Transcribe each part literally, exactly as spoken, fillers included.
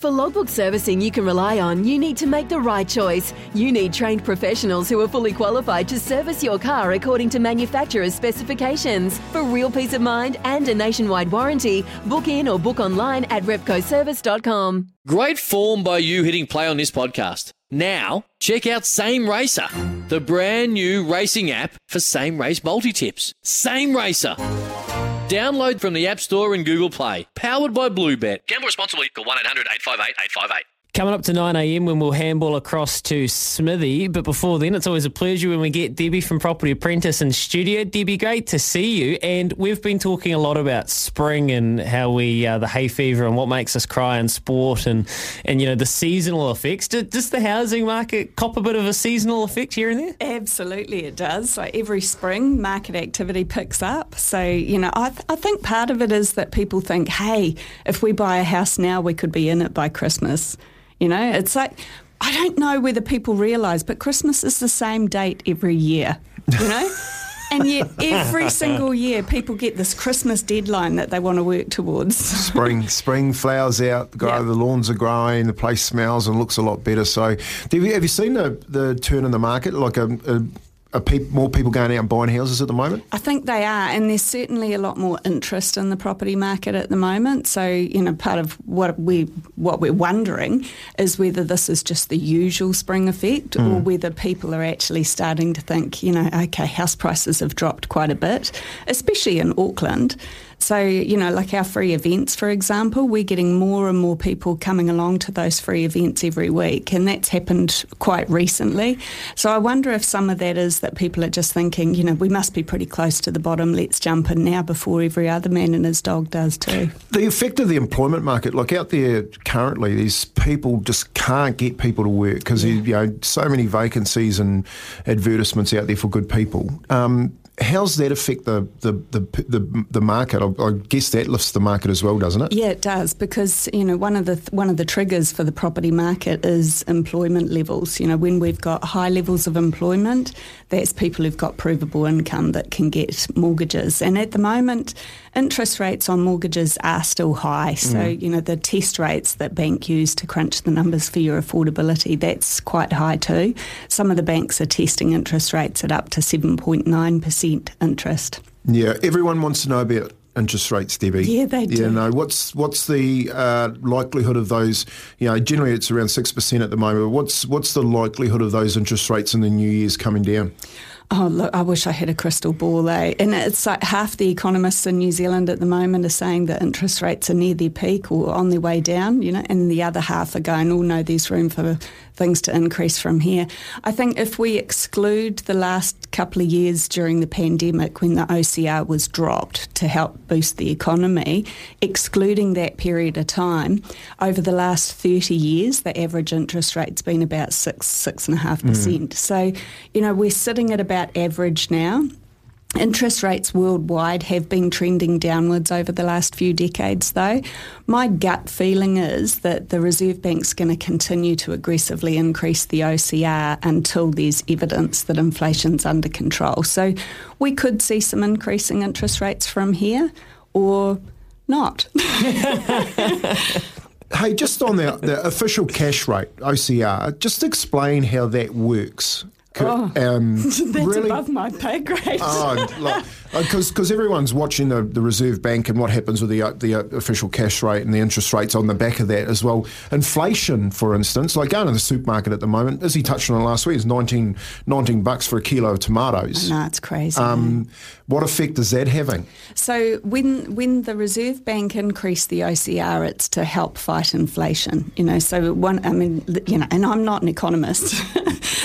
For logbook servicing you can rely on, you need to make the right choice. You need trained professionals who are fully qualified to service your car according to manufacturer's specifications. For real peace of mind and a nationwide warranty, book in or book online at repco service dot com. Great form by you hitting play on this podcast. Now, check out Same Racer, the brand new racing app for same race multi-tips. Same Racer. Download from the App Store and Google Play. Powered by Bluebet. Gamble responsibly. Call one eight hundred eight five eight eight five eight. Coming up to nine a m when we'll handball across to Smithy. But before then, it's always a pleasure when we get Debbie from Property Apprentice in studio. Debbie, great to see you. And we've been talking a lot about spring and how we, uh, the hay fever and what makes us cry in sport and, and you know, the seasonal effects. Does, does the housing market cop a bit of a seasonal effect here and there? Absolutely it does. Like every spring, market activity picks up. So, you know, I, th- I think part of it is that people think, hey, if we buy a house now, we could be in it by Christmas. You know, it's like, I don't know whether people realise, but Christmas is the same date every year, you know? And yet every single year people get this Christmas deadline that they want to work towards. spring spring flowers out, the, guy, yep. The lawns are growing, the place smells and looks a lot better. So have you, have you seen the, the turn in the market, like a... a Are pe- more people going out and buying houses at the moment? I think they are, and there's certainly a lot more interest in the property market at the moment. So, you know, part of what, we, what we're wondering is whether this is just the usual spring effect mm. or whether people are actually starting to think, you know, okay, house prices have dropped quite a bit, especially in Auckland. So, you know, like our free events, for example, we're getting more and more people coming along to those free events every week, and that's happened quite recently. So I wonder if some of that is that people are just thinking, you know, we must be pretty close to the bottom, let's jump in now before every other man and his dog does too. The effect of the employment market, like out there currently, these people just can't get people to work because, yeah. you know, so many vacancies and advertisements out there for good people. Um How's that affect the the the the, the market? I, I guess that lifts the market as well, doesn't it? Yeah, it does, because you know one of the one of the triggers for the property market is employment levels. You know, when we've got high levels of employment, that's people who've got provable income that can get mortgages. And at the moment, interest rates on mortgages are still high. So mm. you know the test rates that bank use to crunch the numbers for your affordability, that's quite high too. Some of the banks are testing interest rates at up to seven point nine percent. Interest. Yeah, everyone wants to know about interest rates, Debbie. Yeah, they do. Yeah, no, what's what's the uh, likelihood of those? You know, generally it's around six percent at the moment. What's what's the likelihood of those interest rates in the new year's coming down? Oh, look, I wish I had a crystal ball, eh? And it's like half the economists in New Zealand at the moment are saying that interest rates are near their peak or on their way down, you know, and the other half are going, oh, no, there's room for things to increase from here. I think if we exclude the last couple of years during the pandemic when the O C R was dropped to help boost the economy, excluding that period of time, over the last thirty years, the average interest rate's been about six, six and a half percent. So, you know, we're sitting at about average now. Interest rates worldwide have been trending downwards over the last few decades though. My gut feeling is that the Reserve Bank's going to continue to aggressively increase the O C R until there's evidence that inflation's under control. So we could see some increasing interest rates from here or not. Hey, just on the, the official cash rate, O C R, just explain how that works. Oh, um, that's really above my pay grade. Oh, because everyone's watching the, the Reserve Bank and what happens with the uh, the uh, official cash rate and the interest rates on the back of that as well. Inflation, for instance, like going to the supermarket at the moment, as he touched on last week, is nineteen bucks for a kilo of tomatoes. No, it's crazy. Um, what effect is that having? So when when the Reserve Bank increased the O C R, it's to help fight inflation. You know, so one. I mean, you know, and I'm not an economist.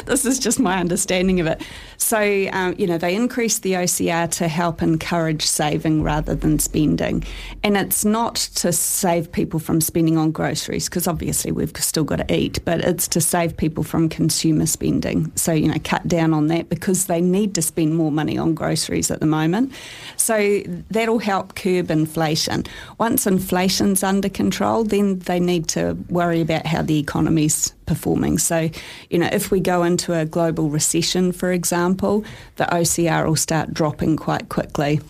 This is just my understanding of it. So um, you know, they increased the O C R to help encourage saving rather than spending. And it's not to save people from spending on groceries, because obviously we've still got to eat, but it's to save people from consumer spending. So, you know, cut down on that because they need to spend more money on groceries at the moment. So that'll help curb inflation. Once inflation's under control, then they need to worry about how the economy's performing. So, you know, if we go into a global recession, for example, the O C R will start dropping quite quickly.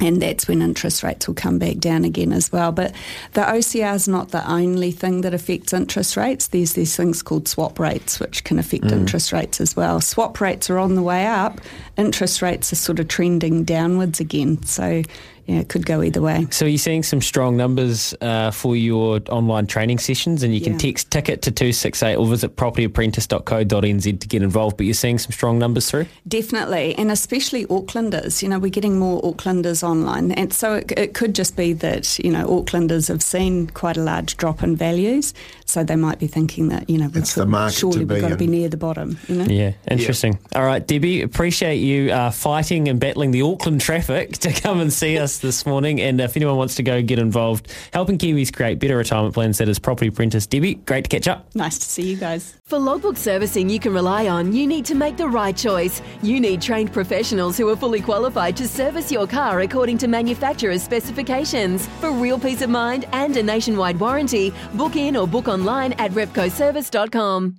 And that's when interest rates will come back down again as well. But the O C R is not the only thing that affects interest rates. There's these things called swap rates, which can affect mm. interest rates as well. Swap rates are on the way up. Interest rates are sort of trending downwards again. So, yeah, it could go either way. So you're seeing some strong numbers uh, for your online training sessions, and you can yeah. text ticket to two six eight or visit property apprentice dot co dot n z to get involved, but you're seeing some strong numbers through? Definitely, and especially Aucklanders. You know, we're getting more Aucklanders online, and so it, it could just be that, you know, Aucklanders have seen quite a large drop in values, so they might be thinking that, you know, it's the market surely we've got to be near the bottom, you know? Yeah, interesting. Yeah. All right, Debbie, appreciate you uh, fighting and battling the Auckland traffic to come and see us this morning, and if anyone wants to go get involved helping Kiwis create better retirement plans, that is Property Apprentice Debbie. Great to catch up. Nice to see you guys. For logbook servicing you can rely on, you need to make the right choice. You need trained professionals who are fully qualified to service your car according to manufacturer's specifications. For real peace of mind and a nationwide warranty, book in or book online at Repco service dot com.